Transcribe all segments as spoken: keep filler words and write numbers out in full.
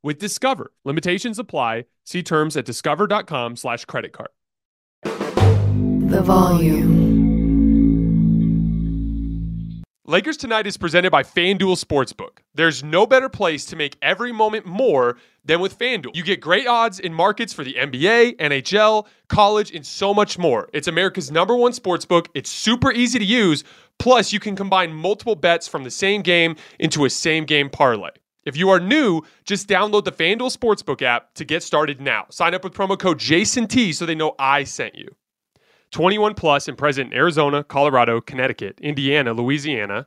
with Discover. Limitations apply. See terms at discover.com slash credit card. The Volume. Lakers Tonight is presented by FanDuel Sportsbook. There's no better place to make every moment more than with FanDuel. You get great odds in markets for the N B A, N H L, college, and so much more. It's America's number one sportsbook. It's super easy to use. Plus, you can combine multiple bets from the same game into a same-game parlay. If you are new, just download the FanDuel Sportsbook app to get started now. Sign up with promo code Jason T so they know I sent you. twenty-one plus and present in Arizona, Colorado, Connecticut, Indiana, Louisiana,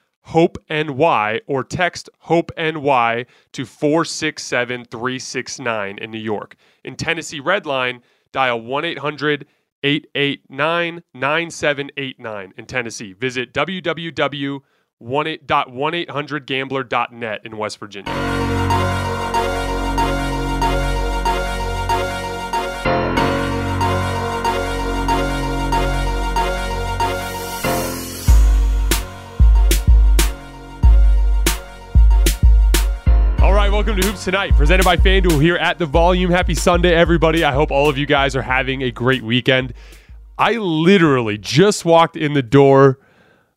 HOPE-NY or text HOPE-NY to four six seven three six nine in New York. In Tennessee Redline, dial one eight hundred eight eight nine nine seven eight nine in Tennessee. Visit w w w dot one eight hundred gambler dot net in West Virginia. Welcome to Hoops Tonight, presented by FanDuel here at The Volume. Happy Sunday, everybody. I hope all of you guys are having a great weekend. I literally just walked in the door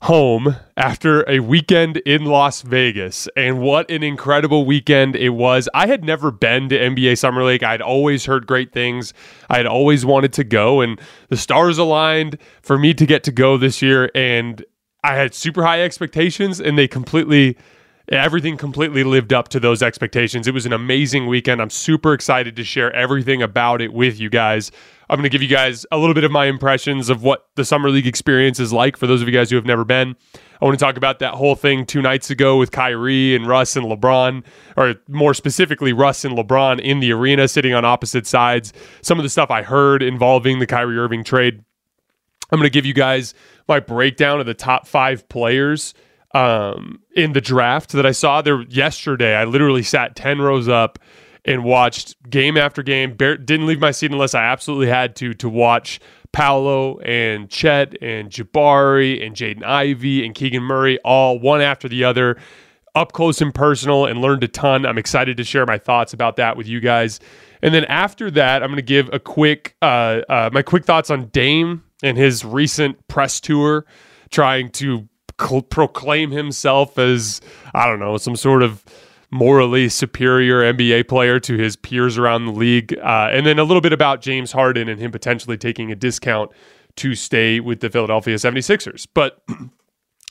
home after a weekend in Las Vegas, and what an incredible weekend it was. I had never been to N B A Summer League. I had always heard great things. I had always wanted to go, and the stars aligned for me to get to go this year, and I had super high expectations, and they completely... Everything completely lived up to those expectations. It was an amazing weekend. I'm super excited to share everything about it with you guys. I'm going to give you guys a little bit of my impressions of what the Summer League experience is like for those of you guys who have never been. I want to talk about that whole thing two nights ago with Kyrie and Russ and LeBron, or more specifically, Russ and LeBron in the arena sitting on opposite sides. Some of the stuff I heard involving the Kyrie Irving trade. I'm going to give you guys my breakdown of the top five players Um, in the draft that I saw there yesterday. I literally sat ten rows up and watched game after game. Bare- didn't leave my seat unless I absolutely had to, to watch Paolo and Chet and Jabari and Jaden Ivey and Keegan Murray all one after the other, up close and personal, and learned a ton. I'm excited to share my thoughts about that with you guys. And then after that, I'm going to give a quick, uh, uh, my quick thoughts on Dame and his recent press tour, trying to proclaim himself as, I don't know, some sort of morally superior N B A player to his peers around the league. Uh, and then a little bit about James Harden and him potentially taking a discount to stay with the Philadelphia seventy-sixers. But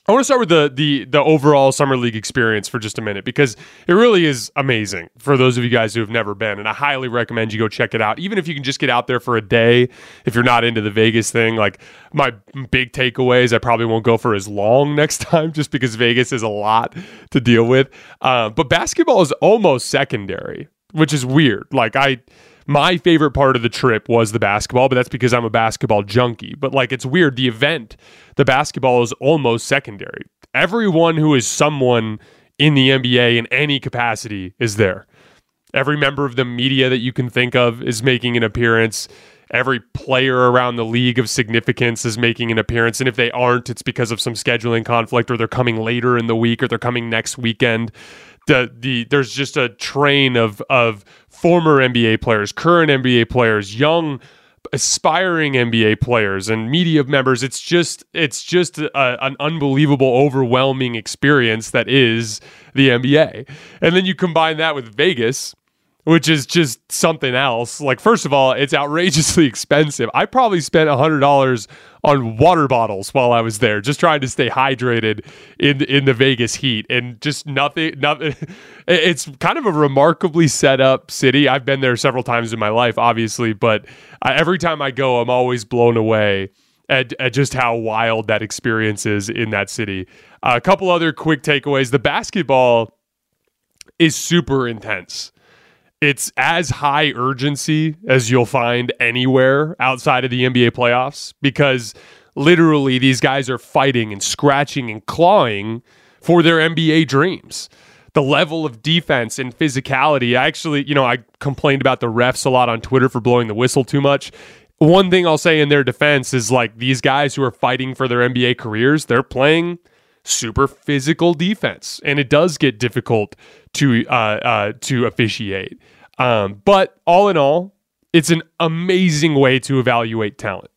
I want to start with the, the the overall Summer League experience for just a minute, because it really is amazing for those of you guys who have never been, and I highly recommend you go check it out, even if you can just get out there for a day if you're not into the Vegas thing. Like, my big takeaway is I probably won't go for as long next time just because Vegas is a lot to deal with. Uh, but basketball is almost secondary, which is weird. Like, I... My favorite part of the trip was the basketball, but that's because I'm a basketball junkie. But, like, it's weird. The event, the basketball is almost secondary. Everyone who is someone in the N B A in any capacity is there. Every member of the media that you can think of is making an appearance. Every player around the league of significance is making an appearance. And if they aren't, it's because of some scheduling conflict, or they're coming later in the week, or they're coming next weekend. The the there's just a train of of former N B A players, current N B A players, young aspiring N B A players, and media members. It's just it's just a, an unbelievable, overwhelming experience that is the N B A. And then you combine that with Vegas, which is just something else. Like, first of all, it's outrageously expensive. I probably spent one hundred dollars on water bottles while I was there, just trying to stay hydrated in in the Vegas heat, and just nothing. nothing. It's kind of a remarkably set up city. I've been there several times in my life, obviously, but I, every time I go, I'm always blown away at, at just how wild that experience is in that city. Uh, a couple other quick takeaways. The basketball is super intense. It's as high urgency as you'll find anywhere outside of the N B A playoffs, because literally these guys are fighting and scratching and clawing for their N B A dreams. The level of defense and physicality. I actually, you know, I complained about the refs a lot on Twitter for blowing the whistle too much. One thing I'll say in their defense is, like, these guys who are fighting for their N B A careers, they're playing super physical defense, and it does get difficult to uh, uh, to officiate. Um, but all in all, it's an amazing way to evaluate talent.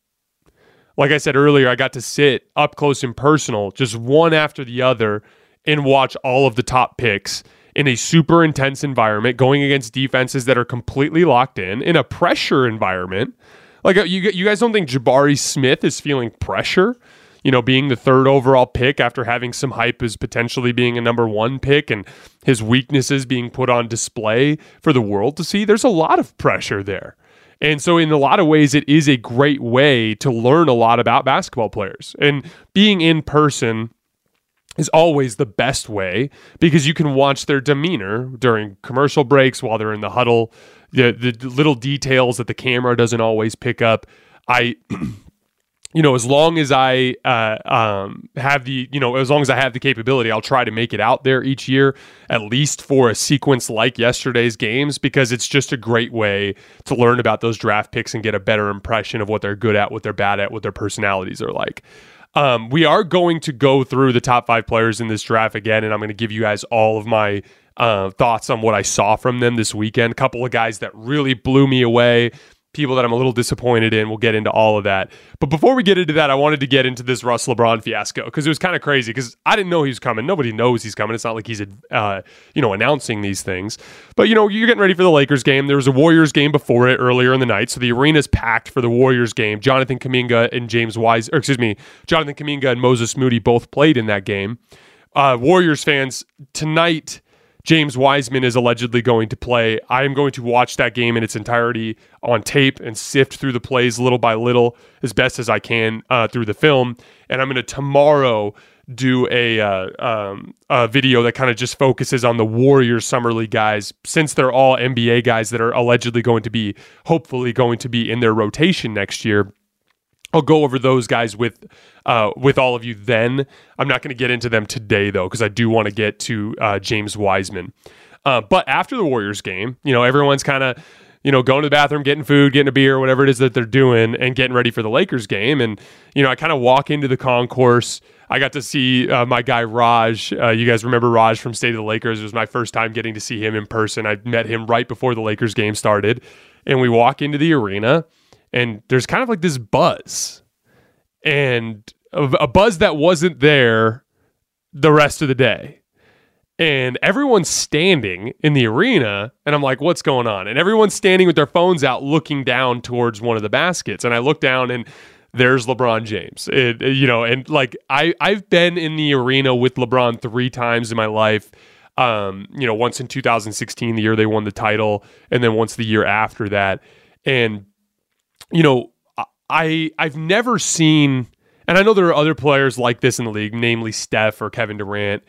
Like I said earlier, I got to sit up close and personal, just one after the other, and watch all of the top picks in a super intense environment, going against defenses that are completely locked in, in a pressure environment. Like, you, you guys don't think Jabari Smith is feeling pressure? You know, being the third overall pick after having some hype as potentially being a number one pick, and his weaknesses being put on display for the world to see. There's a lot of pressure there. And so in a lot of ways, it is a great way to learn a lot about basketball players. And being in person is always the best way, because you can watch their demeanor during commercial breaks while they're in the huddle, the, the little details that the camera doesn't always pick up. I... You know, as long as I uh, um, have the, you know, as long as I have the capability, I'll try to make it out there each year, at least for a sequence like yesterday's games, because it's just a great way to learn about those draft picks and get a better impression of what they're good at, what they're bad at, what their personalities are like. Um, we are going to go through the top five players in this draft again, and I'm going to give you guys all of my uh, thoughts on what I saw from them this weekend. A couple of guys that really blew me away, people that I'm a little disappointed in. We'll get into all of that. But before we get into that, I wanted to get into this Russ LeBron fiasco, because it was kind of crazy, because I didn't know he was coming. Nobody knows he's coming. It's not like he's, uh, you know, announcing these things. But, you know, you're getting ready for the Lakers game. There was a Warriors game before it earlier in the night, so the arena's packed for the Warriors game. Jonathan Kuminga and James Wise, or excuse me, Jonathan Kuminga and Moses Moody both played in that game. Uh, Warriors fans, tonight, James Wiseman is allegedly going to play. I am going to watch that game in its entirety on tape and sift through the plays little by little as best as I can uh, through the film. And I'm going to tomorrow do a, uh, um, a video that kind of just focuses on the Warriors Summer League guys, since they're all N B A guys that are allegedly going to be, hopefully going to be in their rotation next year. I'll go over those guys with uh, with all of you then. I'm not going to get into them today, though, because I do want to get to uh, James Wiseman. Uh, but after the Warriors game, you know, everyone's kind of, you know, going to the bathroom, getting food, getting a beer, whatever it is that they're doing, and getting ready for the Lakers game. And, you know, I kind of walk into the concourse. I got to see uh, my guy Raj. Uh, you guys remember Raj from State of the Lakers. It was my first time getting to see him in person. I met him right before the Lakers game started. And we walk into the arena, and there's kind of like this buzz, and a, a buzz that wasn't there the rest of the day. And everyone's standing in the arena, and I'm like, what's going on? And everyone's standing with their phones out looking down towards one of the baskets. And I look down, and there's LeBron James. It, you know, and like I, I've been in the arena with LeBron three times in my life. Um, you know, once in two thousand sixteen, the year they won the title, and then once the year after that. And, you know, I I've never seen, and I know there are other players like this in the league, namely Steph or Kevin Durant,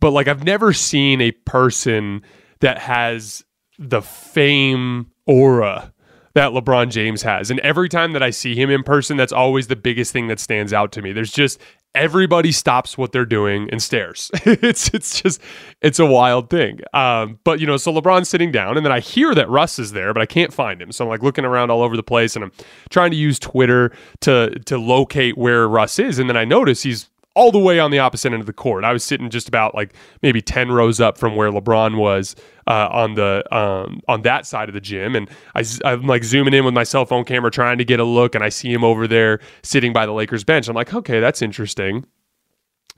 but like I've never seen a person that has the fame aura that LeBron James has. And every time that I see him in person, that's always the biggest thing that stands out to me. There's just everybody stops what they're doing and stares. it's it's just, it's a wild thing. Um, but, you know, so LeBron's sitting down, and then I hear that Russ is there, but I can't find him. So I'm like looking around all over the place, and I'm trying to use Twitter to to locate where Russ is. And then I notice he's all the way on the opposite end of the court. I was sitting just about like maybe ten rows up from where LeBron was uh, on the um, on that side of the gym. And I, I'm like zooming in with my cell phone camera trying to get a look, and I see him over there sitting by the Lakers bench. I'm like, okay, that's interesting.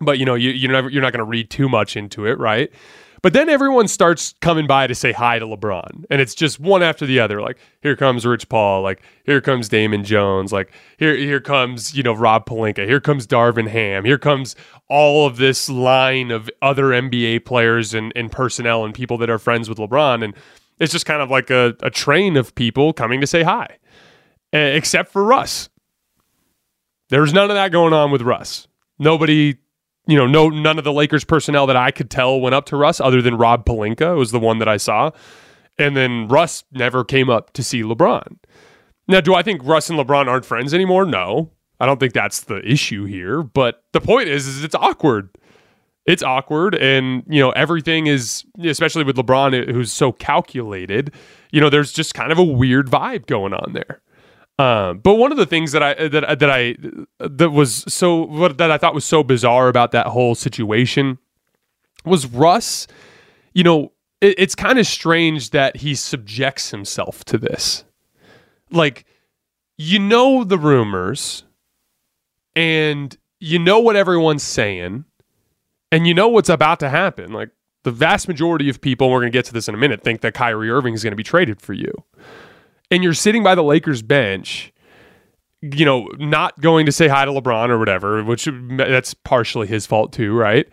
But you know, you, you're never, you're not going to read too much into it, right? But then everyone starts coming by to say hi to LeBron. And it's just one after the other. Like, here comes Rich Paul. Like, here comes Damon Jones. Like, here here comes, you know, Rob Pelinka. Here comes Darvin Ham. Here comes all of this line of other N B A players and, and personnel and people that are friends with LeBron. And it's just kind of like a, a train of people coming to say hi, uh, except for Russ. There's none of that going on with Russ. Nobody... You know, no, none of the Lakers personnel that I could tell went up to Russ, other than Rob Pelinka was the one that I saw. And then Russ never came up to see LeBron. Now, do I think Russ and LeBron aren't friends anymore? No, I don't think that's the issue here. But the point is, is it's awkward. It's awkward. And, you know, everything is, especially with LeBron, who's so calculated, you know, there's just kind of a weird vibe going on there. Um, but one of the things that I that that I that was so that I thought was so bizarre about that whole situation was Russ. You know, it, it's kind of strange that he subjects himself to this. Like, you know the rumors, and you know what everyone's saying, and you know what's about to happen. Like, the vast majority of people, and we're going to get to this in a minute, think that Kyrie Irving is going to be traded for you. And you're sitting by the Lakers bench, you know, not going to say hi to LeBron or whatever, which that's partially his fault too, right?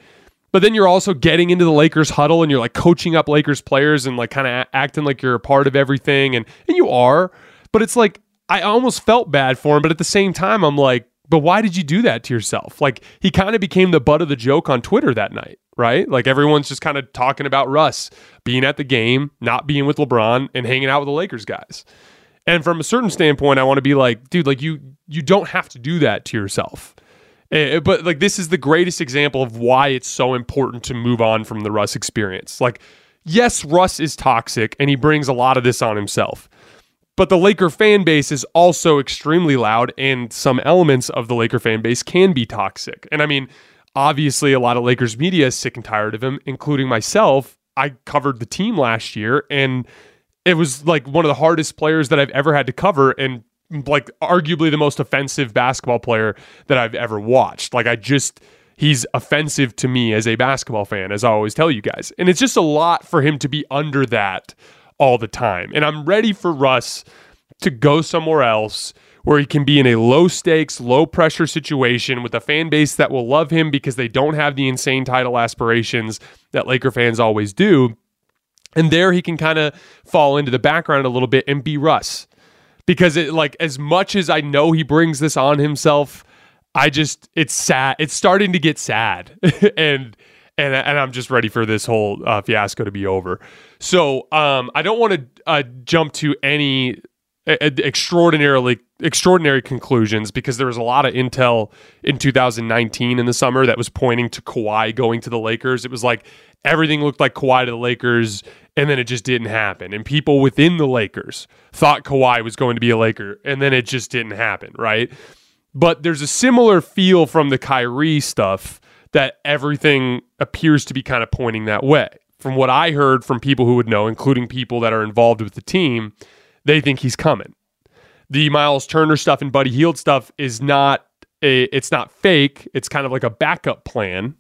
But then you're also getting into the Lakers huddle, and you're like coaching up Lakers players and like kind of acting like you're a part of everything. And, and you are, but it's like, I almost felt bad for him. But at the same time, I'm like, but why did you do that to yourself? Like, he kind of became the butt of the joke on Twitter that night, right? Like, everyone's just kind of talking about Russ being at the game, not being with LeBron, and hanging out with the Lakers guys. And from a certain standpoint, I want to be like, dude, like you, you don't have to do that to yourself. And, but like, this is the greatest example of why it's so important to move on from the Russ experience. Like, yes, Russ is toxic, and he brings a lot of this on himself. But the Laker fan base is also extremely loud, and some elements of the Laker fan base can be toxic. And I mean, obviously, a lot of Lakers media is sick and tired of him, including myself. I covered the team last year, and it was like one of the hardest players that I've ever had to cover, and like arguably the most offensive basketball player that I've ever watched. Like, I just, he's offensive to me as a basketball fan, as I always tell you guys. And it's just a lot for him to be under that all the time. And I'm ready for Russ to go somewhere else where he can be in a low stakes, low pressure situation with a fan base that will love him because they don't have the insane title aspirations that Laker fans always do. And there he can kind of fall into the background a little bit and be Russ. Because it, like, as much as I know he brings this on himself, I just, it's sad. It's starting to get sad. and And and I'm just ready for this whole uh, fiasco to be over. So um, I don't want to uh, jump to any uh, extraordinarily extraordinary conclusions, because there was a lot of intel in two thousand nineteen in the summer that was pointing to Kawhi going to the Lakers. It was like everything looked like Kawhi to the Lakers, and then it just didn't happen. And people within the Lakers thought Kawhi was going to be a Laker, and then it just didn't happen, right? But there's a similar feel from the Kyrie stuff, that everything appears to be kind of pointing that way. From what I heard from people who would know, including people that are involved with the team, they think he's coming. The Miles Turner stuff and Buddy Hield stuff is not a, it's not fake. It's kind of like a backup plan.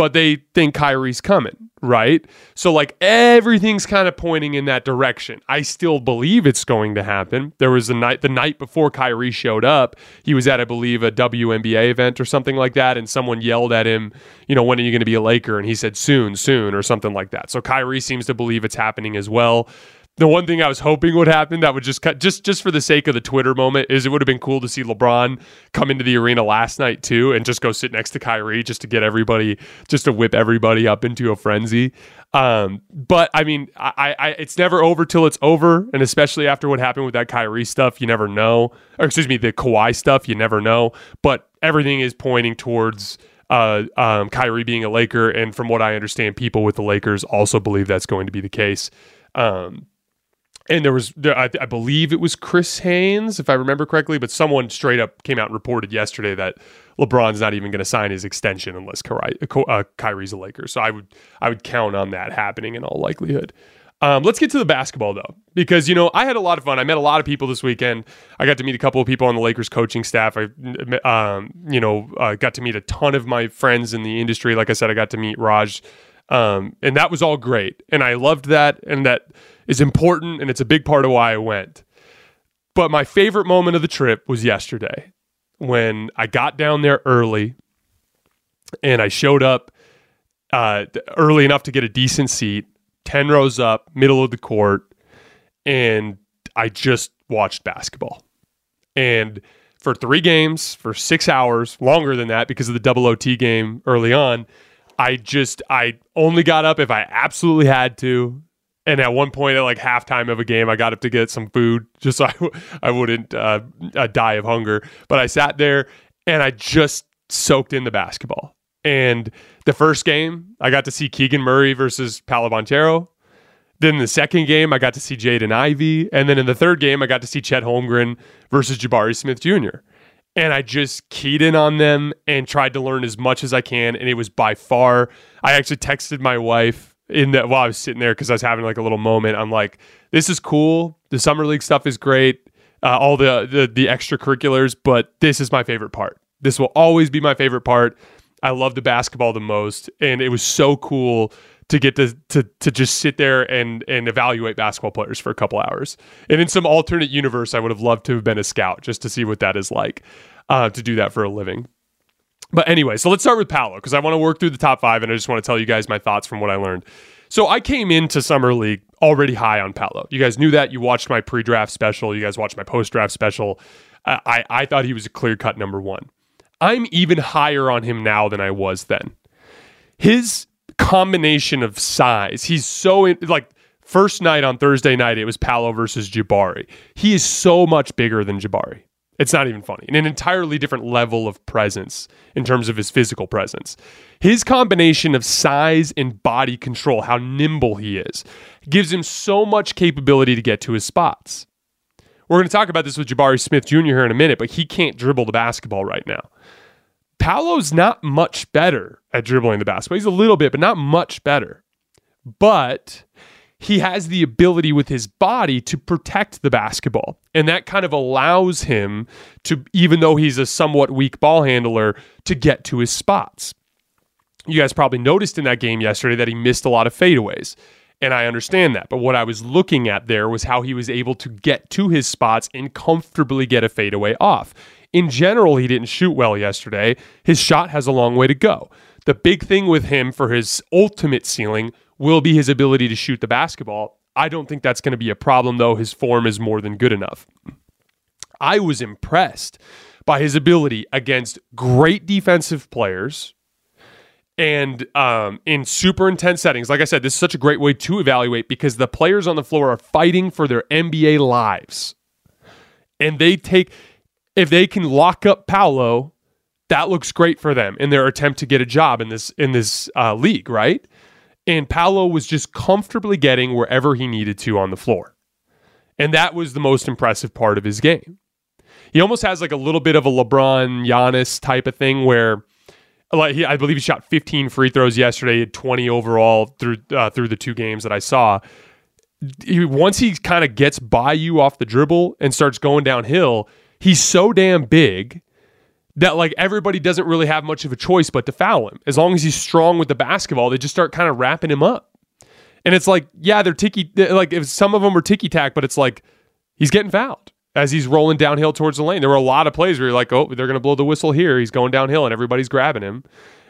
but they think Kyrie's coming, right? So like everything's kind of pointing in that direction. I still believe it's going to happen. There was a night, the night before Kyrie showed up, he was at, I believe, a W N B A event or something like that, and someone yelled at him, you know, when are you going to be a Laker? And he said, soon, soon, or something like that. So Kyrie seems to believe it's happening as well. The one thing I was hoping would happen that would just cut, just just for the sake of the Twitter moment, is it would have been cool to see LeBron come into the arena last night too and just go sit next to Kyrie just to get everybody, just to whip everybody up into a frenzy. Um, but I mean, I, I it's never over till it's over, and especially after what happened with that Kyrie stuff, you never know. Or excuse me, the Kawhi stuff, you never know. But everything is pointing towards uh, um, Kyrie being a Laker, and from what I understand, people with the Lakers also believe that's going to be the case. Um, And there was, I, I believe it was Chris Haynes, if I remember correctly, but someone straight up came out and reported yesterday that LeBron's not even going to sign his extension unless Kyrie, uh, Kyrie's a Laker. So I would, I would count on that happening in all likelihood. Um, let's get to the basketball though, because, you know, I had a lot of fun. I met a lot of people this weekend. I got to meet a couple of people on the Lakers coaching staff. I, um, you know, uh, got to meet a ton of my friends in the industry. Like I said, I got to meet Raj, um, and that was all great. And I loved that. And that is important, and it's a big part of why I went. But my favorite moment of the trip was yesterday when I got down there early and I showed up uh, early enough to get a decent seat, ten rows up, middle of the court, and I just watched basketball. And for three games, for six hours, longer than that because of the double O T game early on, I just, I only got up if I absolutely had to. And at one point at like halftime of a game, I got up to get some food just so I, w- I wouldn't uh, die of hunger. But I sat there and I just soaked in the basketball. And the first game, I got to see Keegan Murray versus Paolo Banchero. Then the second game, I got to see Jaden Ivey. And then in the third game, I got to see Chet Holmgren versus Jabari Smith Junior And I just keyed in on them and tried to learn as much as I can. And it was by far, I actually texted my wife in that while I was sitting there, because I was having like a little moment. I'm like, this is cool. The summer league stuff is great. Uh, all the, the the extracurriculars, but this is my favorite part. This will always be my favorite part. I love the basketball the most, and it was so cool to get to to to just sit there and and evaluate basketball players for a couple hours. And in some alternate universe, I would have loved to have been a scout just to see what that is like, uh, to do that for a living. But anyway, so let's start with Paolo, because I want to work through the top five, and I just want to tell you guys my thoughts from what I learned. So I came into Summer League already high on Paolo. You guys knew that. You watched my pre-draft special. You guys watched my post-draft special. I, I, I thought he was a clear-cut number one. I'm even higher on him now than I was then. His combination of size, he's so... In, like. First night on Thursday night, it was Paolo versus Jabari. He is so much bigger than Jabari. It's not even funny. And an entirely different level of presence in terms of his physical presence. His combination of size and body control, how nimble he is, gives him so much capability to get to his spots. We're going to talk about this with Jabari Smith Junior here in a minute, but he can't dribble the basketball right now. Paolo's not much better at dribbling the basketball. He's a little bit, but not much better. But he has the ability with his body to protect the basketball. And that kind of allows him to, even though he's a somewhat weak ball handler, to get to his spots. You guys probably noticed in that game yesterday that he missed a lot of fadeaways. And I understand that. But what I was looking at there was how he was able to get to his spots and comfortably get a fadeaway off. In general, he didn't shoot well yesterday. His shot has a long way to go. The big thing with him for his ultimate ceiling will be his ability to shoot the basketball. I don't think that's going to be a problem, though. His form is more than good enough. I was impressed by his ability against great defensive players and um, in super intense settings. Like I said, this is such a great way to evaluate because the players on the floor are fighting for their N B A lives. And they take, if they can lock up Paolo, that looks great for them in their attempt to get a job in this, in this uh, league, right? And Paolo was just comfortably getting wherever he needed to on the floor. And that was the most impressive part of his game. He almost has like a little bit of a LeBron Giannis type of thing where like he, I believe he shot fifteen free throws yesterday, he had twenty overall through uh, through the two games that I saw. He, once he kind of gets by you off the dribble and starts going downhill, he's so damn big that like everybody doesn't really have much of a choice but to foul him. As long as he's strong with the basketball, they just start kind of wrapping him up. And it's like, yeah, they're ticky, like if some of them are ticky tack, but it's like he's getting fouled as he's rolling downhill towards the lane. There were a lot of plays where you're like, oh, they're going to blow the whistle here. He's going downhill and everybody's grabbing him.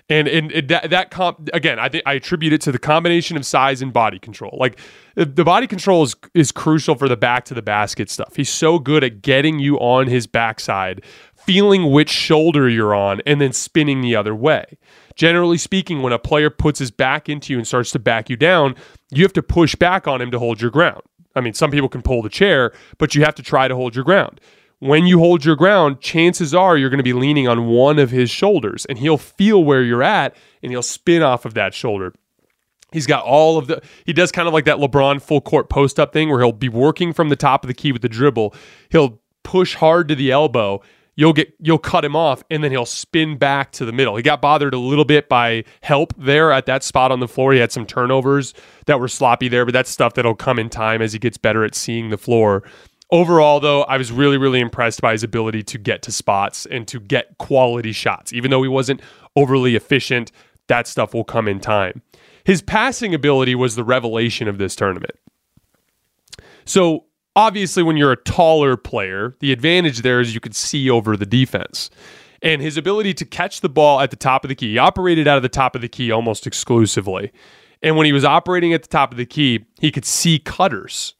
And and it, that, that comp, again, I think I attribute it to the combination of size and body control. Like the body control is is crucial for the back to the basket stuff. He's so good at getting you on his backside, feeling which shoulder you're on, and then spinning the other way. Generally speaking, when a player puts his back into you and starts to back you down, you have to push back on him to hold your ground. I mean, some people can pull the chair, but you have to try to hold your ground. When you hold your ground, chances are you're going to be leaning on one of his shoulders, and he'll feel where you're at, and he'll spin off of that shoulder. He's got all of the, he does kind of like that LeBron full court post up thing where he'll be working from the top of the key with the dribble. He'll push hard to the elbow. You'll get, you'll cut him off, and then he'll spin back to the middle. He got bothered a little bit by help there at that spot on the floor. He had some turnovers that were sloppy there, but that's stuff that'll come in time as he gets better at seeing the floor. Overall, though, I was really, really impressed by his ability to get to spots and to get quality shots. Even though he wasn't overly efficient, that stuff will come in time. His passing ability was the revelation of this tournament. So, obviously, when you're a taller player, the advantage there is you could see over the defense. And his ability to catch the ball at the top of the key, he operated out of the top of the key almost exclusively. And when he was operating at the top of the key, he could see cutters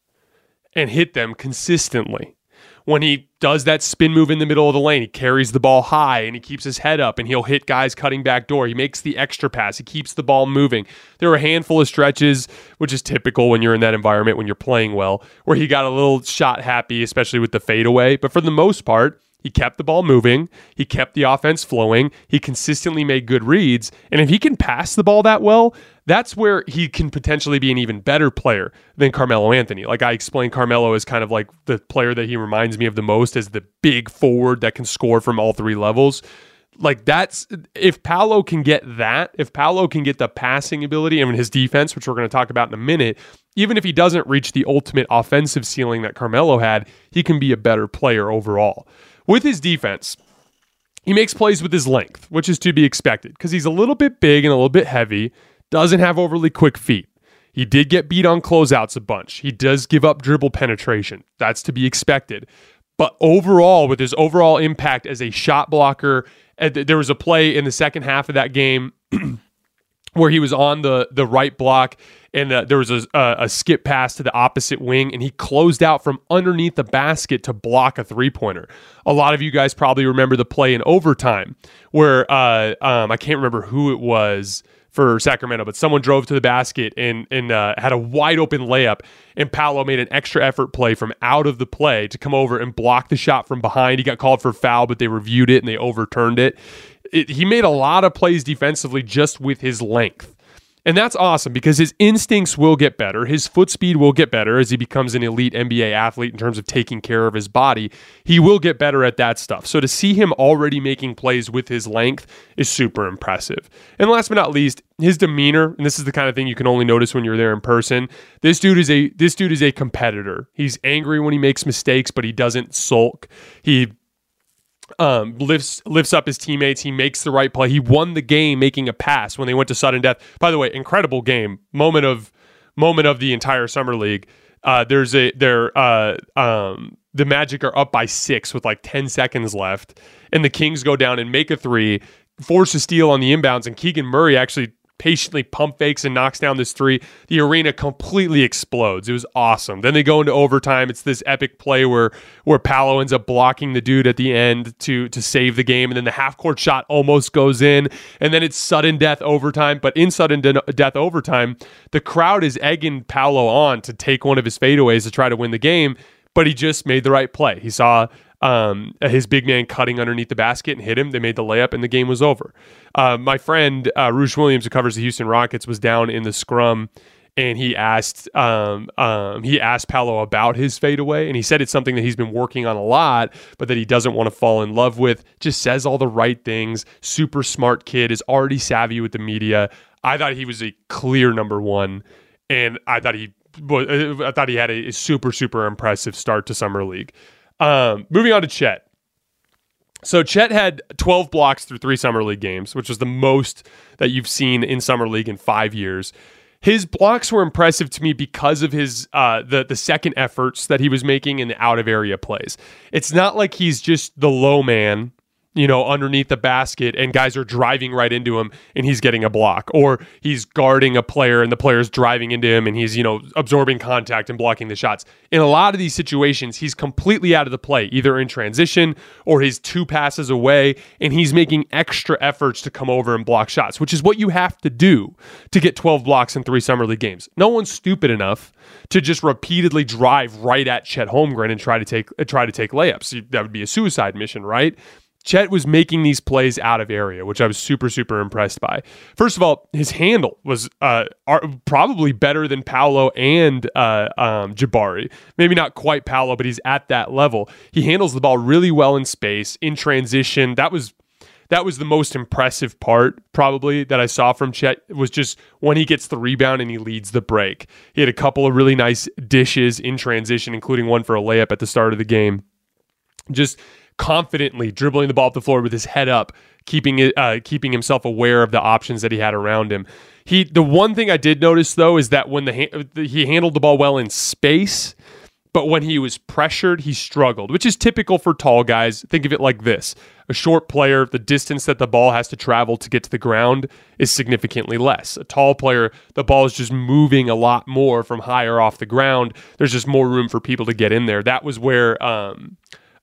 and hit them consistently. When he does that spin move in the middle of the lane, he carries the ball high and he keeps his head up and he'll hit guys cutting back door. He makes the extra pass. He keeps the ball moving. There were a handful of stretches, which is typical when you're in that environment, when you're playing well, where he got a little shot happy, especially with the fadeaway. But for the most part, he kept the ball moving. He kept the offense flowing. He consistently made good reads. And if he can pass the ball that well, that's where he can potentially be an even better player than Carmelo Anthony. Like I explained, Carmelo is kind of like the player that he reminds me of the most as the big forward that can score from all three levels. Like that's, if Paolo can get that, if Paolo can get the passing ability and his defense, which we're going to talk about in a minute, even if he doesn't reach the ultimate offensive ceiling that Carmelo had, he can be a better player overall. With his defense, he makes plays with his length, which is to be expected because he's a little bit big and a little bit heavy, doesn't have overly quick feet. He did get beat on closeouts a bunch. He does give up dribble penetration. That's to be expected. But overall, with his overall impact as a shot blocker, there was a play in the second half of that game where he was on the, the right block and uh, there was a, a, a skip pass to the opposite wing and he closed out from underneath the basket to block a three-pointer. A lot of you guys probably remember the play in overtime where uh, um, I can't remember who it was for Sacramento, but someone drove to the basket and, and uh, had a wide-open layup and Paolo made an extra effort play from out of the play to come over and block the shot from behind. He got called for foul, but they reviewed it and they overturned it. It, he made a lot of plays defensively just with his length. And that's awesome because his instincts will get better. His foot speed will get better as he becomes an elite N B A athlete in terms of taking care of his body. He will get better at that stuff. So to see him already making plays with his length is super impressive. And last but not least, his demeanor, and this is the kind of thing you can only notice when you're there in person. This dude is a this dude is a competitor. He's angry when he makes mistakes, but he doesn't sulk. He Um, lifts lifts up his teammates. He makes the right play. He won the game making a pass when they went to sudden death. By the way, incredible game moment of moment of the entire summer league. Uh, there's a there uh, um, the Magic are up by six with like ten seconds left, and the Kings go down and make a three, force a steal on the inbounds, and Keegan Murray actually patiently pump fakes and knocks down this three. The arena completely explodes. It was awesome. Then they go into overtime. It's this epic play where where Paolo ends up blocking the dude at the end to to save the game, and then the half-court shot almost goes in, and then it's sudden death overtime. But in sudden de- death overtime, the crowd is egging Paolo on to take one of his fadeaways to try to win the game, but he just made the right play. He saw Um, his big man cutting underneath the basket and hit him. They made the layup and the game was over. Uh, my friend, uh, Roosh Williams, who covers the Houston Rockets, was down in the scrum and he asked um, um, he asked Paolo about his fadeaway, and he said it's something that he's been working on a lot, but that he doesn't want to fall in love with. Just says all the right things. Super smart kid, is already savvy with the media. I thought he was a clear number one, and I thought he I thought he had a super, super impressive start to Summer League. Um, moving on to Chet. So Chet had twelve blocks through three Summer League games, which was the most that you've seen in Summer League in five years. His blocks were impressive to me because of his uh, the the second efforts that he was making in the out-of-area plays. It's not like he's just the low man, you know, underneath the basket and guys are driving right into him and he's getting a block. Or he's guarding a player and the player's driving into him and he's, you know, absorbing contact and blocking the shots. In a lot of these situations, he's completely out of the play, either in transition or he's two passes away, and he's making extra efforts to come over and block shots, which is what you have to do to get twelve blocks in three Summer League games. No one's stupid enough to just repeatedly drive right at Chet Holmgren and try to take uh, try to take layups. That would be a suicide mission, right? Chet was making these plays out of area, which I was super, super impressed by. First of all, his handle was uh, probably better than Paolo and uh, um, Jabari. Maybe not quite Paolo, but he's at that level. He handles the ball really well in space, in transition. That was that was the most impressive part, probably, that I saw from Chet, was just when he gets the rebound and he leads the break. He had a couple of really nice dishes in transition, including one for a layup at the start of the game. Just confidently dribbling the ball up the floor with his head up, keeping it, uh, keeping himself aware of the options that he had around him. He, the one thing I did notice though is that when the ha- he handled the ball well in space, but when he was pressured, he struggled, which is typical for tall guys. Think of it like this: a short player, the distance that the ball has to travel to get to the ground is significantly less. A tall player, the ball is just moving a lot more from higher off the ground. There's just more room for people to get in there. That was where. Um,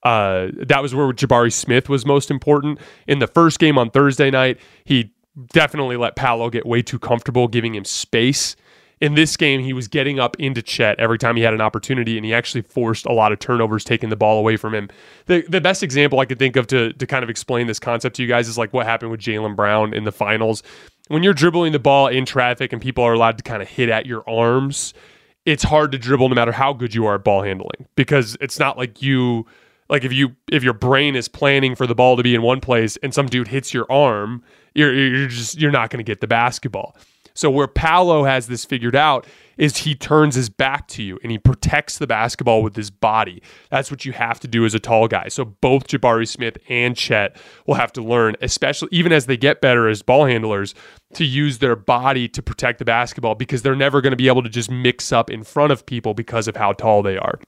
Uh, that was where Jabari Smith was most important. In the first game on Thursday night, he definitely let Paolo get way too comfortable, giving him space. In this game, he was getting up into Chet every time he had an opportunity, and he actually forced a lot of turnovers, taking the ball away from him. The the best example I could think of to, to kind of explain this concept to you guys is like what happened with Jaylen Brown in the finals. When you're dribbling the ball in traffic and people are allowed to kind of hit at your arms, it's hard to dribble no matter how good you are at ball handling, because it's not like you... Like if you if your brain is planning for the ball to be in one place and some dude hits your arm, you're you're just you're not going to get the basketball. So where Paolo has this figured out is he turns his back to you and he protects the basketball with his body. That's what you have to do as a tall guy. So both Jabari Smith and Chet will have to learn, especially even as they get better as ball handlers, to use their body to protect the basketball, because they're never going to be able to just mix up in front of people because of how tall they are.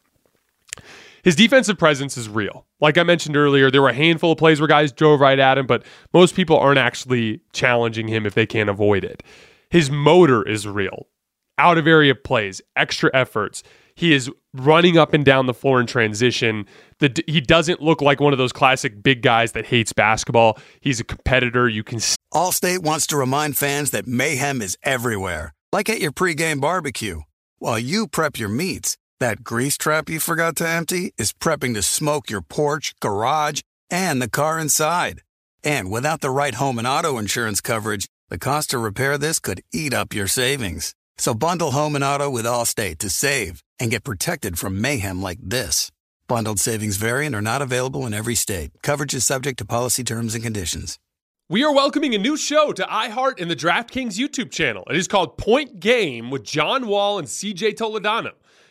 His defensive presence is real. Like I mentioned earlier, there were a handful of plays where guys drove right at him, but most people aren't actually challenging him if they can't avoid it. His motor is real. Out of area plays, extra efforts. He is running up and down the floor in transition. The, he doesn't look like one of those classic big guys that hates basketball. He's a competitor. You can. Allstate wants to remind fans that mayhem is everywhere, like at your pregame barbecue. While you prep your meats, that grease trap you forgot to empty is prepping to smoke your porch, garage, and the car inside. And without the right home and auto insurance coverage, the cost to repair this could eat up your savings. So bundle home and auto with Allstate to save and get protected from mayhem like this. Bundled savings vary and are not available in every state. Coverage is subject to policy terms and conditions. We are welcoming a new show to iHeart and the DraftKings YouTube channel. It is called Point Game with John Wall and C J. Toledano.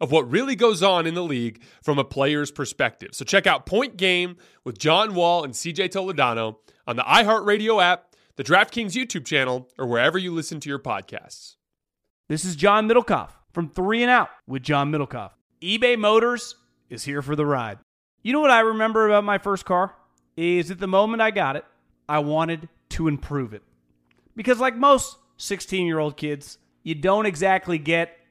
of what really goes on in the league from a player's perspective. So check out Point Game with John Wall and C J Toledano on the iHeartRadio app, the DraftKings YouTube channel, or wherever you listen to your podcasts. This is John Middlecoff from Three and Out with John Middlecoff. eBay Motors is here for the ride. You know what I remember about my first car? Is that the moment I got it, I wanted to improve it. Because like most sixteen-year-old kids, you don't exactly get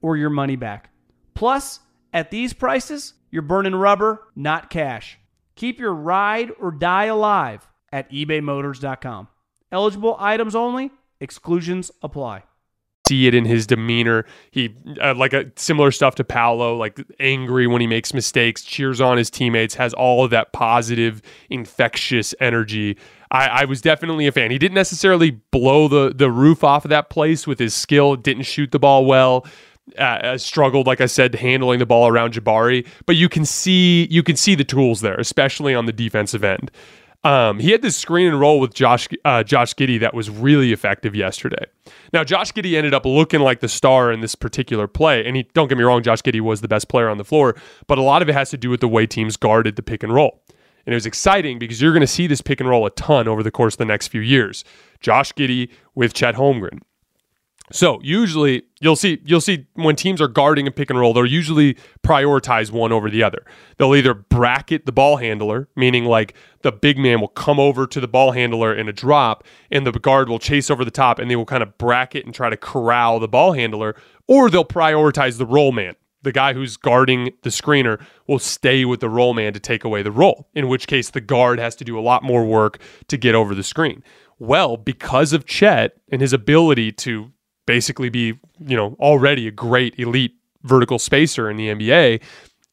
or your money back. Plus, at these prices, you're burning rubber, not cash. Keep your ride or die alive at ebay motors dot com. Eligible items only. Exclusions apply. See it in his demeanor. He uh, like a similar stuff to Paolo, like angry when he makes mistakes, cheers on his teammates, has all of that positive, infectious energy. I, I was definitely a fan. He didn't necessarily blow the the roof off of that place with his skill. Didn't shoot the ball well. Uh, struggled, like I said, handling the ball around Jabari. But you can see you can see the tools there, especially on the defensive end. Um, he had this screen and roll with Josh uh, Josh Giddey that was really effective yesterday. Now, Josh Giddey ended up looking like the star in this particular play, and he, don't get me wrong, Josh Giddey was the best player on the floor, but a lot of it has to do with the way teams guarded the pick and roll. And it was exciting because you're going to see this pick and roll a ton over the course of the next few years. Josh Giddey with Chet Holmgren. So usually you'll see you'll see when teams are guarding a pick and roll, they'll usually prioritize one over the other. They'll either bracket the ball handler, meaning like the big man will come over to the ball handler in a drop and the guard will chase over the top and they will kind of bracket and try to corral the ball handler, or they'll prioritize the roll man. The guy who's guarding the screener will stay with the roll man to take away the roll, in which case the guard has to do a lot more work to get over the screen. Well, because of Chet and his ability to basically be, you know, already a great elite vertical spacer in the N B A,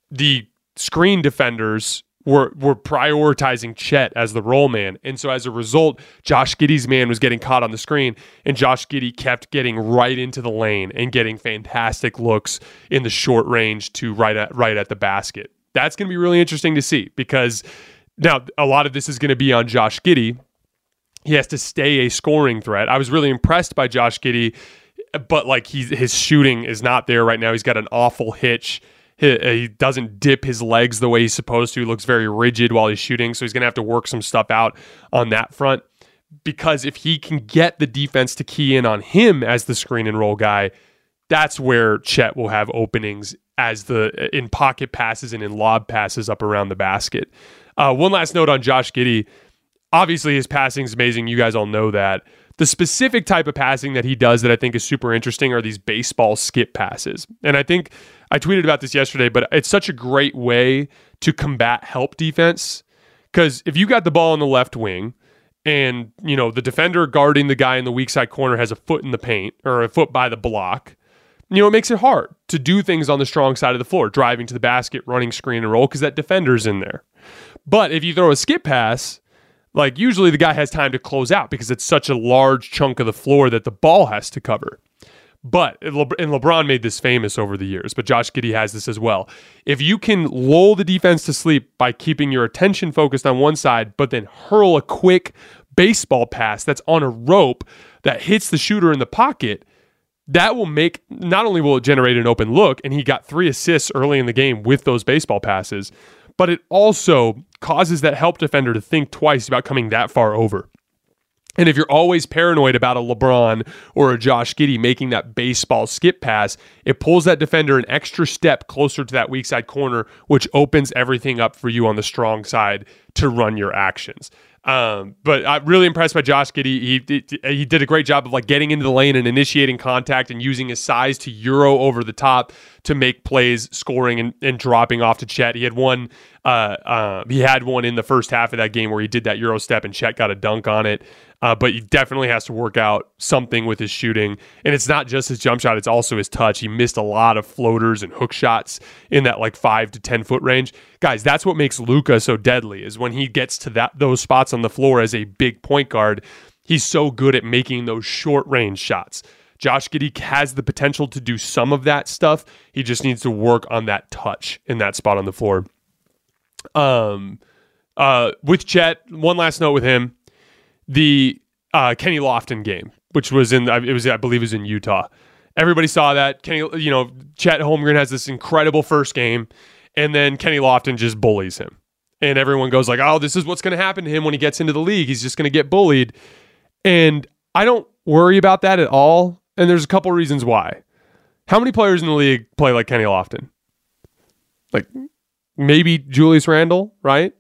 the screen defenders were were prioritizing Chet as the roll man. And so as a result, Josh Giddey's man was getting caught on the screen, and Josh Giddey kept getting right into the lane and getting fantastic looks in the short range to right at, right at the basket. That's going to be really interesting to see, because now a lot of this is going to be on Josh Giddey. He has to stay a scoring threat. I was really impressed by Josh Giddey, but like he's, his shooting is not there right now. He's got an awful hitch. He, he doesn't dip his legs the way he's supposed to. He looks very rigid while he's shooting, so he's going to have to work some stuff out on that front, because if he can get the defense to key in on him as the screen and roll guy, that's where Chet will have openings as the in pocket passes and in lob passes up around the basket. Uh, one last note on Josh Giddey. Obviously, his passing is amazing. You guys all know that. The specific type of passing that he does that I think is super interesting are these baseball skip passes. And I think I tweeted about this yesterday, but it's such a great way to combat help defense, because if you got the ball on the left wing and, you know, the defender guarding the guy in the weak side corner has a foot in the paint or a foot by the block, you know, it makes it hard to do things on the strong side of the floor, driving to the basket, running screen and roll, because that defender's in there. But if you throw a skip pass, like usually the guy has time to close out because it's such a large chunk of the floor that the ball has to cover. But, and LeBron made this famous over the years, but Josh Giddey has this as well. If you can lull the defense to sleep by keeping your attention focused on one side, but then hurl a quick baseball pass that's on a rope that hits the shooter in the pocket, that will make, not only will it generate an open look, and he got three assists early in the game with those baseball passes, but it also causes that help defender to think twice about coming that far over. And if you're always paranoid about a LeBron or a Josh Giddey making that baseball skip pass, it pulls that defender an extra step closer to that weak side corner, which opens everything up for you on the strong side to run your actions. Um, but I'm really impressed by Josh Giddey. He, he did a great job of like getting into the lane and initiating contact and using his size to euro over the top to make plays, scoring and, and dropping off to Chet. He had one, uh, uh, he had one in the first half of that game where he did that euro step and Chet got a dunk on it. Uh, but he definitely has to work out something with his shooting, and it's not just his jump shot; it's also his touch. He missed a lot of floaters and hook shots in that like five to ten foot range, guys. That's what makes Luka so deadly, is when he gets to that those spots on the floor as a big point guard, he's so good at making those short range shots. Josh Giddey has the potential to do some of that stuff. He just needs to work on that touch in that spot on the floor. Um, uh, with Chet, one last note with him. The uh, Kenny Lofton game, which was in it was I believe it was in Utah. Everybody saw that. Kenny, you know, Chet Holmgren has this incredible first game, and then Kenny Lofton just bullies him, and everyone goes like, "Oh, this is what's going to happen to him when he gets into the league. He's just going to get bullied." And I don't worry about that at all. And there's a couple reasons why. How many players in the league play like Kenny Lofton? Like maybe Julius Randle, right?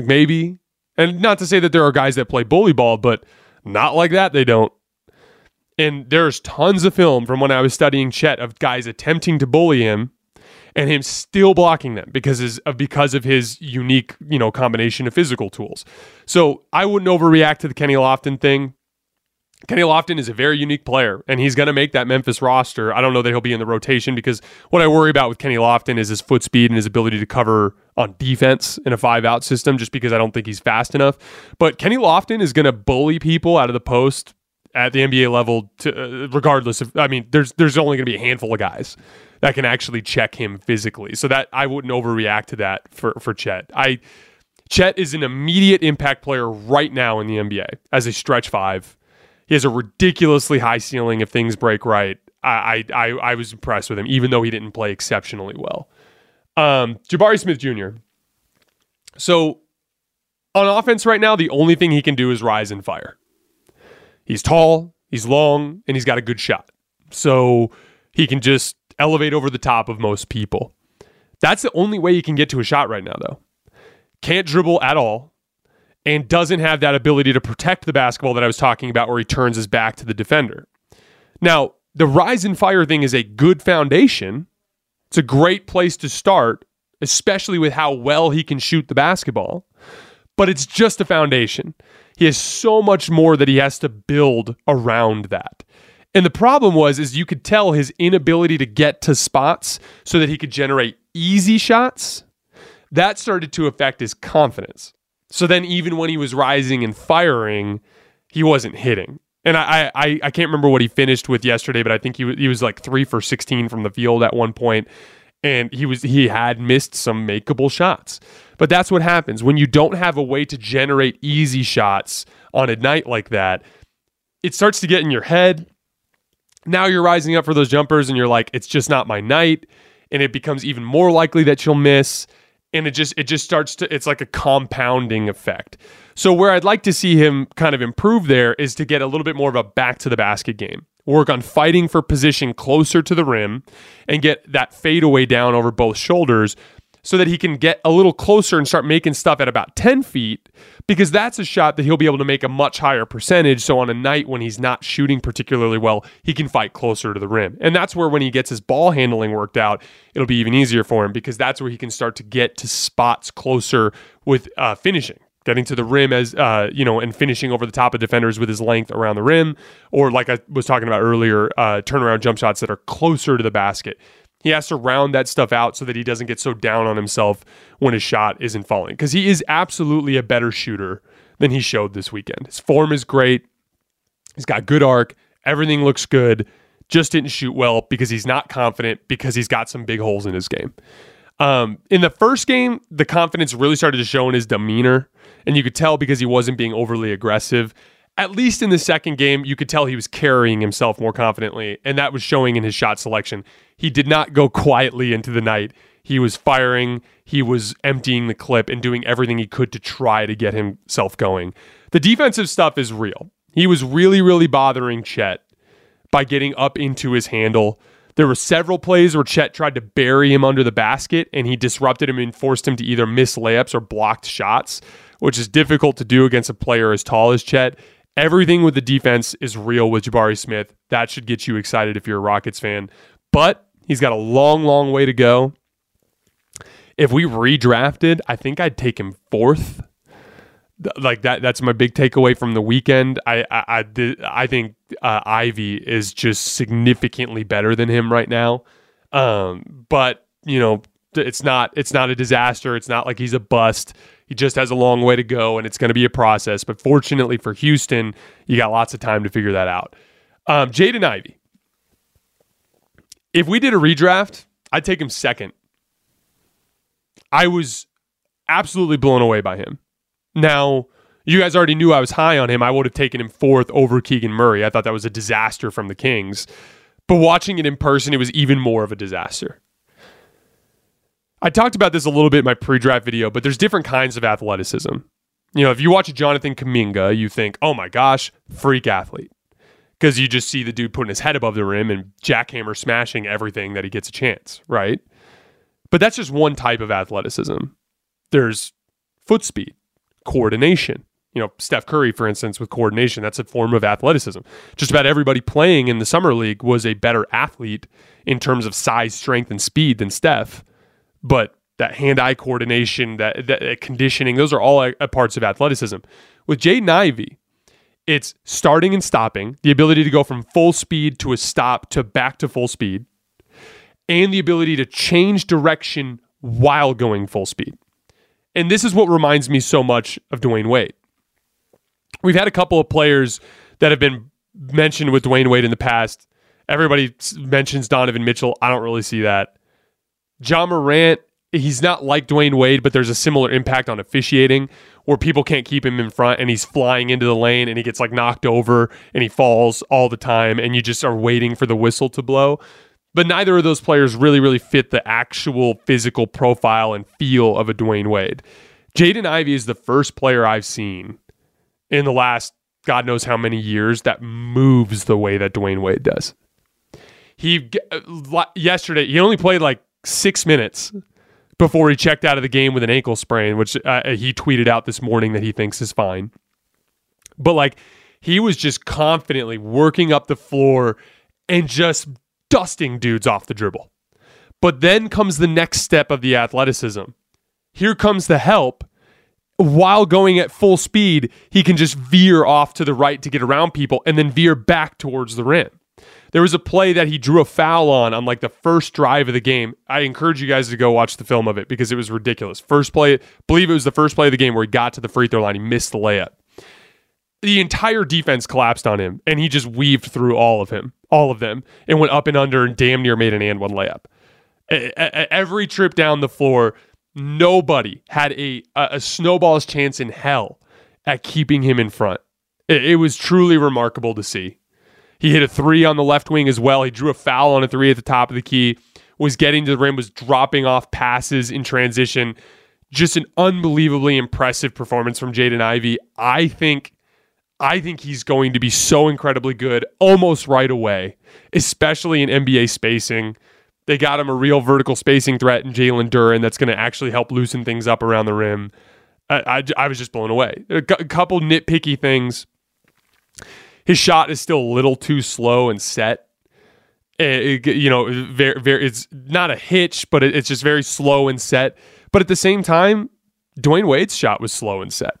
Like maybe. And not to say that there are guys that play bully ball, but not like that. They don't. And there's tons of film from when I was studying Chet of guys attempting to bully him and him still blocking them because of because of his unique, you know, combination of physical tools. So I wouldn't overreact to the Kenny Lofton thing. Kenny Lofton is a very unique player, and he's going to make that Memphis roster. I don't know that he'll be in the rotation because what I worry about with Kenny Lofton is his foot speed and his ability to cover on defense in a five-out system just because I don't think he's fast enough. But Kenny Lofton is going to bully people out of the post at the N B A level to, uh, regardless of... I mean, there's there's only going to be a handful of guys that can actually check him physically. So that I wouldn't overreact to that for, for Chet. I Chet is an immediate impact player right now in the N B A as a stretch five. He has a ridiculously high ceiling if things break right. I I I was impressed with him, even though he didn't play exceptionally well. Um, Jabari Smith Junior So, on offense right now, the only thing he can do is rise and fire. He's tall, he's long, and he's got a good shot. So, he can just elevate over the top of most people. That's the only way he can get to a shot right now, though. Can't dribble at all. And doesn't have that ability to protect the basketball that I was talking about where he turns his back to the defender. Now, the rise and fire thing is a good foundation. It's a great place to start, especially with how well he can shoot the basketball. But it's just a foundation. He has so much more that he has to build around that. And the problem was, is you could tell his inability to get to spots so that he could generate easy shots. That started to affect his confidence. So then even when he was rising and firing, he wasn't hitting. And I I, I can't remember what he finished with yesterday, but I think he, he was like three for sixteen from the field at one point, and he was he had missed some makeable shots. But that's what happens. When you don't have a way to generate easy shots on a night like that, it starts to get in your head. Now you're rising up for those jumpers, and you're like, it's just not my night, and it becomes even more likely that you'll miss. And it just it just starts to, it's like a compounding effect. So where I'd like to see him kind of improve there is to get a little bit more of a back to the basket game. Work on fighting for position closer to the rim and get that fadeaway down over both shoulders so that he can get a little closer and start making stuff at about ten feet because that's a shot that he'll be able to make a much higher percentage. So on a night when he's not shooting particularly well, he can fight closer to the rim. And that's where when he gets his ball handling worked out, it'll be even easier for him because that's where he can start to get to spots closer with uh, finishing, getting to the rim as, uh, you know, and finishing over the top of defenders with his length around the rim. Or like I was talking about earlier, uh, turnaround jump shots that are closer to the basket. He has to round that stuff out so that he doesn't get so down on himself when his shot isn't falling. Because he is absolutely a better shooter than he showed this weekend. His form is great. He's got good arc. Everything looks good. Just didn't shoot well because he's not confident because he's got some big holes in his game. Um, in the first game, the confidence really started to show in his demeanor. And you could tell because he wasn't being overly aggressive. At least in the second game, you could tell he was carrying himself more confidently, and that was showing in his shot selection. He did not go quietly into the night. He was firing, he was emptying the clip, and doing everything he could to try to get himself going. The defensive stuff is real. He was really, really bothering Chet by getting up into his handle. There were several plays where Chet tried to bury him under the basket, and he disrupted him and forced him to either miss layups or blocked shots, which is difficult to do against a player as tall as Chet. Everything with the defense is real with Jabari Smith. That should get you excited if you're a Rockets fan. But he's got a long, long way to go. If we redrafted, I think I'd take him fourth. Like that. That's my big takeaway from the weekend. I I, I, I think uh, Ivy is just significantly better than him right now. Um, but you know, it's not. It's not a disaster. It's not like he's a bust. He just has a long way to go, and it's going to be a process. But fortunately for Houston, you got lots of time to figure that out. Um, Jaden Ivey. If we did a redraft, I'd take him second. I was absolutely blown away by him. Now, You guys already knew I was high on him. I would have taken him fourth over Keegan Murray. I thought that was a disaster from the Kings. But watching it in person, it was even more of a disaster. I talked about this a little bit in my pre-draft video, but there's different kinds of athleticism. You know, if you watch Jonathan Kuminga, you think, oh my gosh, freak athlete. Because you just see the dude putting his head above the rim and jackhammer smashing everything that he gets a chance, right? But that's just one type of athleticism. There's foot speed, coordination. You know, Steph Curry, for instance, with coordination, that's a form of athleticism. Just about everybody playing in the summer league was a better athlete in terms of size, strength, and speed than Steph. But that hand-eye coordination, that, that conditioning, those are all a, a parts of athleticism. With Jaden Ivey, it's starting and stopping, the ability to go from full speed to a stop to back to full speed, and the ability to change direction while going full speed. And this is what reminds me so much of Dwayne Wade. We've had a couple of players that have been mentioned with Dwayne Wade in the past. Everybody mentions Donovan Mitchell. I don't really see that. John Morant, he's not like Dwayne Wade, but there's a similar impact on officiating where people can't keep him in front and he's flying into the lane and he gets like knocked over and he falls all the time and you just are waiting for the whistle to blow. But neither of those players really, really fit the actual physical profile and feel of a Dwayne Wade. Jaden Ivey is the first player I've seen in the last God knows how many years that moves the way that Dwayne Wade does. He yesterday, he only played like six minutes before he checked out of the game with an ankle sprain, which uh, he tweeted out this morning that he thinks is fine. But like, he was just confidently working up the floor and just dusting dudes off the dribble. But then comes the next step of the athleticism. Here comes the help. While going at full speed, he can just veer off to the right to get around people and then veer back towards the rim. There was a play that he drew a foul on on like the first drive of the game. I encourage you guys to go watch the film of it because it was ridiculous. First play, I believe it was the first play of the game where he got to the free throw line. He missed the layup. The entire defense collapsed on him and he just weaved through all of him, all of them, and went up and under and damn near made an and one layup. Every trip down the floor, nobody had a, a snowball's chance in hell at keeping him in front. It, it was truly remarkable to see. He hit a three on the left wing as well. He drew a foul on a three at the top of the key, was getting to the rim, was dropping off passes in transition. Just an unbelievably impressive performance from Jaden Ivey. I think, I think he's going to be so incredibly good almost right away, especially in N B A spacing. They got him a real vertical spacing threat in Jalen Duren that's going to actually help loosen things up around the rim. I, I, I was just blown away. A couple nitpicky things. His shot is still a little too slow and set. It, you know, very, very, it's not a hitch, but it, it's just very slow and set. But at the same time, Dwayne Wade's shot was slow and set.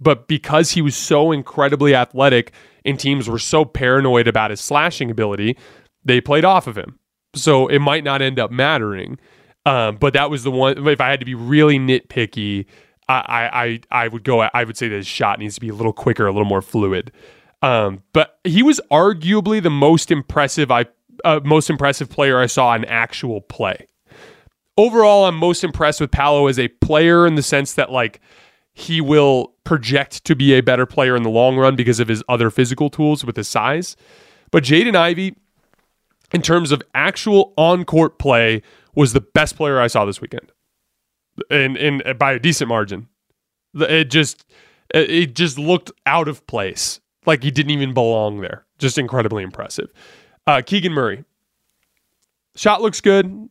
But because he was so incredibly athletic and teams were so paranoid about his slashing ability, they played off of him. So it might not end up mattering. Um, but that was the one, if I had to be really nitpicky, I, I, I would go, I would say that his shot needs to be a little quicker, a little more fluid. Um, but he was arguably the most impressive I uh, most impressive player I saw in actual play. Overall, I'm most impressed with Paolo as a player in the sense that like he will project to be a better player in the long run because of his other physical tools with his size. But Jaden Ivey, in terms of actual on-court play, was the best player I saw this weekend, and and by a decent margin. It just it just looked out of place. Like he didn't even belong there. Just incredibly impressive. Uh, Keegan Murray. Shot looks good.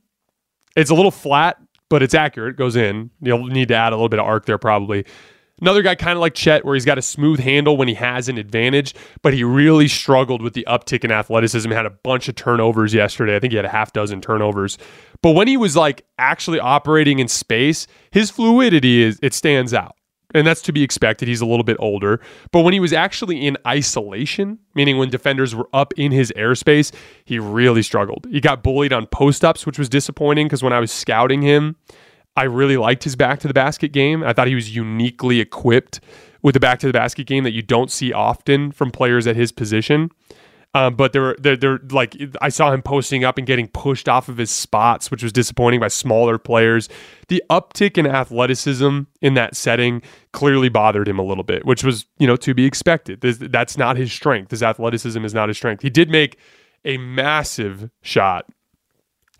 It's a little flat, but it's accurate. It goes in. You'll need to add a little bit of arc there probably. Another guy kind of like Chet where he's got a smooth handle when he has an advantage, but he really struggled with the uptick in athleticism. Had a bunch of turnovers yesterday. I think he had a half dozen turnovers. But when he was like actually operating in space, his fluidity, is it stands out. And that's to be expected. He's a little bit older. But when he was actually in isolation, meaning when defenders were up in his airspace, he really struggled. He got bullied on post-ups, which was disappointing because when I was scouting him, I really liked his back-to-the-basket game. I thought he was uniquely equipped with the back-to-the-basket game that you don't see often from players at his position. Um, but they're, they're, they're like, I saw him posting up and getting pushed off of his spots, which was disappointing by smaller players. The uptick in athleticism in that setting clearly bothered him a little bit, which was, you know, to be expected. This, that's not his strength. His athleticism is not his strength. He did make a massive shot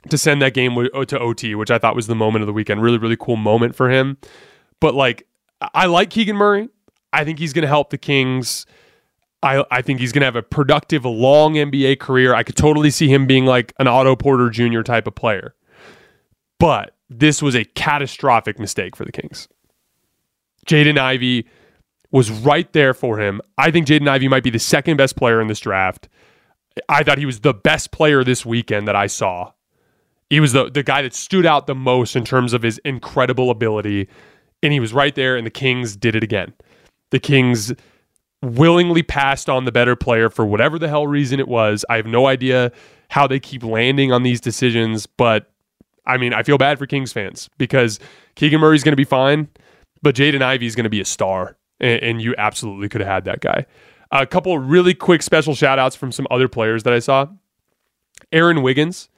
to send that game to O T, which I thought was the moment of the weekend. Really, really cool moment for him. But like, I like Keegan Murray. I think he's going to help the Kings. I, I think he's going to have a productive, long N B A career. I could totally see him being like an Otto Porter Junior type of player. But this was a catastrophic mistake for the Kings. Jaden Ivey was right there for him. I think Jaden Ivey might be the second best player in this draft. I thought he was the best player this weekend that I saw. He was the, the guy that stood out the most in terms of his incredible ability. And he was right there, and the Kings did it again. The Kings willingly passed on the better player for whatever the hell reason it was. I have no idea how they keep landing on these decisions, but I mean, I feel bad for Kings fans because Keegan Murray's going to be fine, but Jaden Ivey's going to be a star, and, and you absolutely could have had that guy. A couple of really quick special shout-outs from some other players that I saw. Aaron Wiggins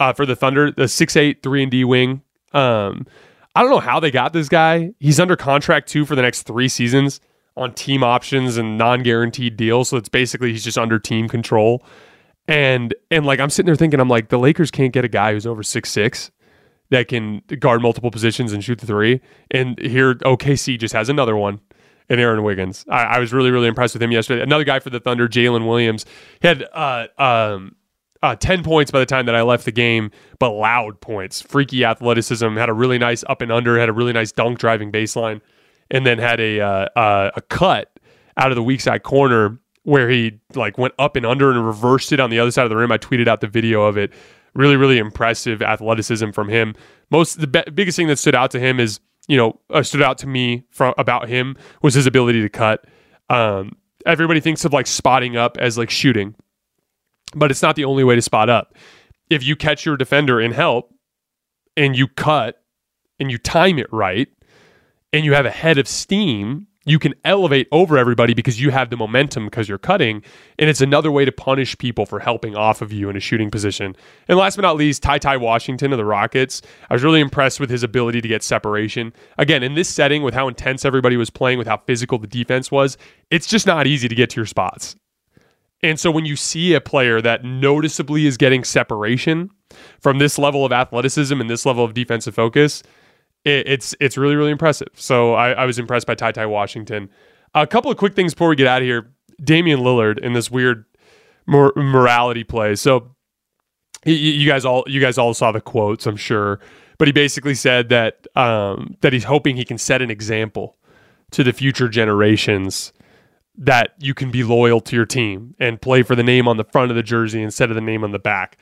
uh, for the Thunder, the six eight, three and D wing. Um, I don't know how they got this guy. He's under contract, too, for the next three seasons on team options and non-guaranteed deals. So it's basically he's just under team control. And and like I'm sitting there thinking, I'm like, the Lakers can't get a guy who's over six six that can guard multiple positions and shoot the three. And here O K C just has another one in Aaron Wiggins. I, I was really, really impressed with him yesterday. Another guy for the Thunder, Jalen Williams. He had uh, um, uh, ten points by the time that I left the game, but loud points. Freaky athleticism. Had a really nice up and under. Had a really nice dunk driving baseline. And then had a uh, uh, a cut out of the weak side corner where he like went up and under and reversed it on the other side of the rim. I tweeted out the video of it. Really, really impressive athleticism from him. Most the be- biggest thing that stood out to him is you know uh, stood out to me from about him was his ability to cut. Um, everybody thinks of like spotting up as like shooting, but it's not the only way to spot up. If you catch your defender in help and you cut and you time it right, and you have a head of steam, you can elevate over everybody because you have the momentum because you're cutting, and it's another way to punish people for helping off of you in a shooting position. And last but not least, Ty Ty Washington of the Rockets. I was really impressed with his ability to get separation. Again, in this setting, with how intense everybody was playing, with how physical the defense was, it's just not easy to get to your spots. And so when you see a player that noticeably is getting separation from this level of athleticism and this level of defensive focus, It's it's really, really impressive. So I, I was impressed by Ty Ty Washington. A couple of quick things before we get out of here. Damian Lillard in this weird mor- morality play. So you, you guys all you guys all saw the quotes, I'm sure. But he basically said that um, that he's hoping he can set an example to the future generations that you can be loyal to your team and play for the name on the front of the jersey instead of the name on the back.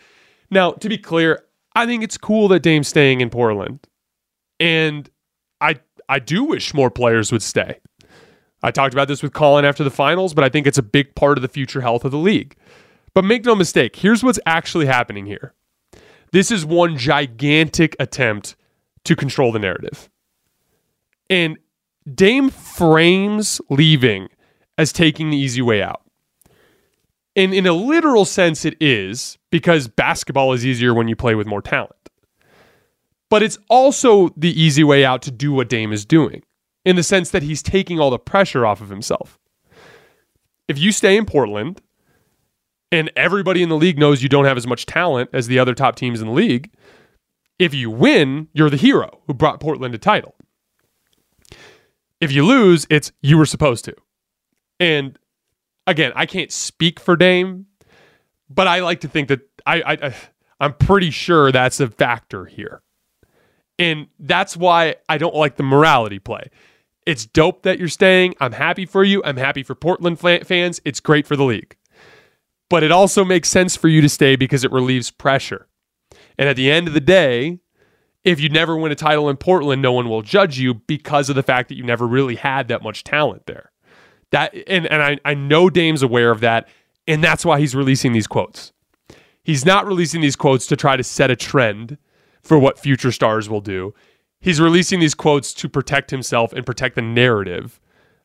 Now, to be clear, I think it's cool that Dame's staying in Portland. And I I do wish more players would stay. I talked about this with Colin after the finals, but I think it's a big part of the future health of the league. But make no mistake, here's what's actually happening here. This is one gigantic attempt to control the narrative. And Dame frames leaving as taking the easy way out. And in a literal sense, it is, because basketball is easier when you play with more talent. But it's also the easy way out to do what Dame is doing, in the sense that he's taking all the pressure off of himself. If you stay in Portland, and everybody in the league knows you don't have as much talent as the other top teams in the league, if you win, you're the hero who brought Portland a title. If you lose, it's you were supposed to. And again, I can't speak for Dame, but I like to think that I, I, I I'm pretty sure that's a factor here. And that's why I don't like the morality play. It's dope that you're staying. I'm happy for you. I'm happy for Portland fans. It's great for the league. But it also makes sense for you to stay because it relieves pressure. And at the end of the day, if you never win a title in Portland, no one will judge you because of the fact that you never really had that much talent there. That And, and I, I know Dame's aware of that, and that's why he's releasing these quotes. He's not releasing these quotes to try to set a trend for what future stars will do. He's releasing these quotes to protect himself and protect the narrative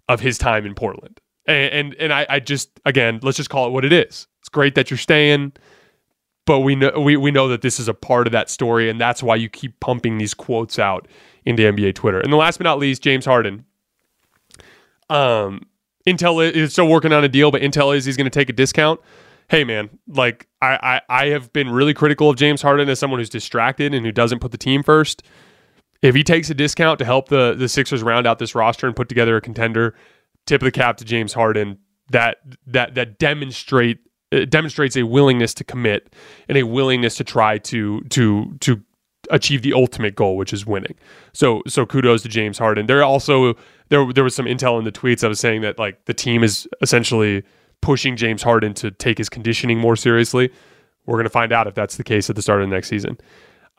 of his time in Portland. And and, and I, I just, again, let's just call it what it is. It's great that you're staying, but we know we, we know that this is a part of that story, and that's why you keep pumping these quotes out into N B A Twitter. And the last but not least, James Harden. Um, Intel is still working on a deal, but Intel is he's going to take a discount. Hey, man, like I, I I have been really critical of James Harden as someone who's distracted and who doesn't put the team first. If he takes a discount to help the, the Sixers round out this roster and put together a contender, tip of the cap to James Harden. That that that demonstrate it demonstrates a willingness to commit and a willingness to try to to to achieve the ultimate goal, which is winning. So so kudos to James Harden. There also there there was some intel in the tweets that was saying that like the team is essentially pushing James Harden to take his conditioning more seriously. We're gonna find out if that's the case at the start of the next season.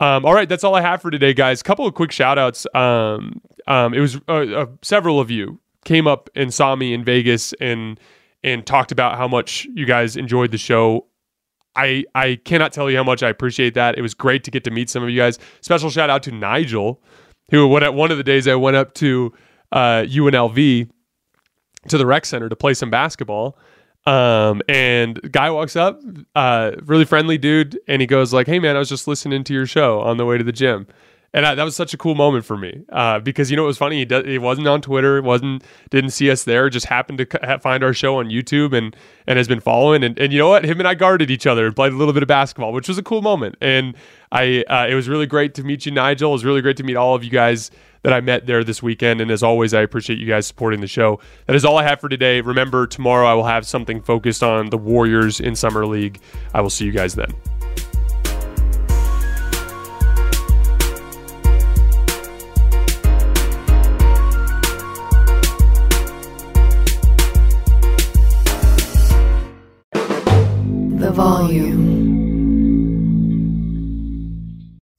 Um, all right, that's all I have for today, guys. Couple of quick shout outs. Um, um, it was uh, uh, several of you came up and saw me in Vegas and and talked about how much you guys enjoyed the show. I I cannot tell you how much I appreciate that. It was great to get to meet some of you guys. Special shout out to Nigel, who went at one of the days I went up to uh, U N L V to the rec center to play some basketball. Um, and guy walks up, uh, really friendly dude, and he goes like, "Hey man, I was just listening to your show on the way to the gym." And I, that was such a cool moment for me uh, because, you know, it was funny. He, does, he wasn't on Twitter. wasn't Didn't see us there. Just happened to ha- find our show on YouTube and and has been following. And, and you know what? Him and I guarded each other and played a little bit of basketball, which was a cool moment. And I uh, it was really great to meet you, Nigel. It was really great to meet all of you guys that I met there this weekend. And as always, I appreciate you guys supporting the show. That is all I have for today. Remember, tomorrow I will have something focused on the Warriors in Summer League. I will see you guys then. Volume.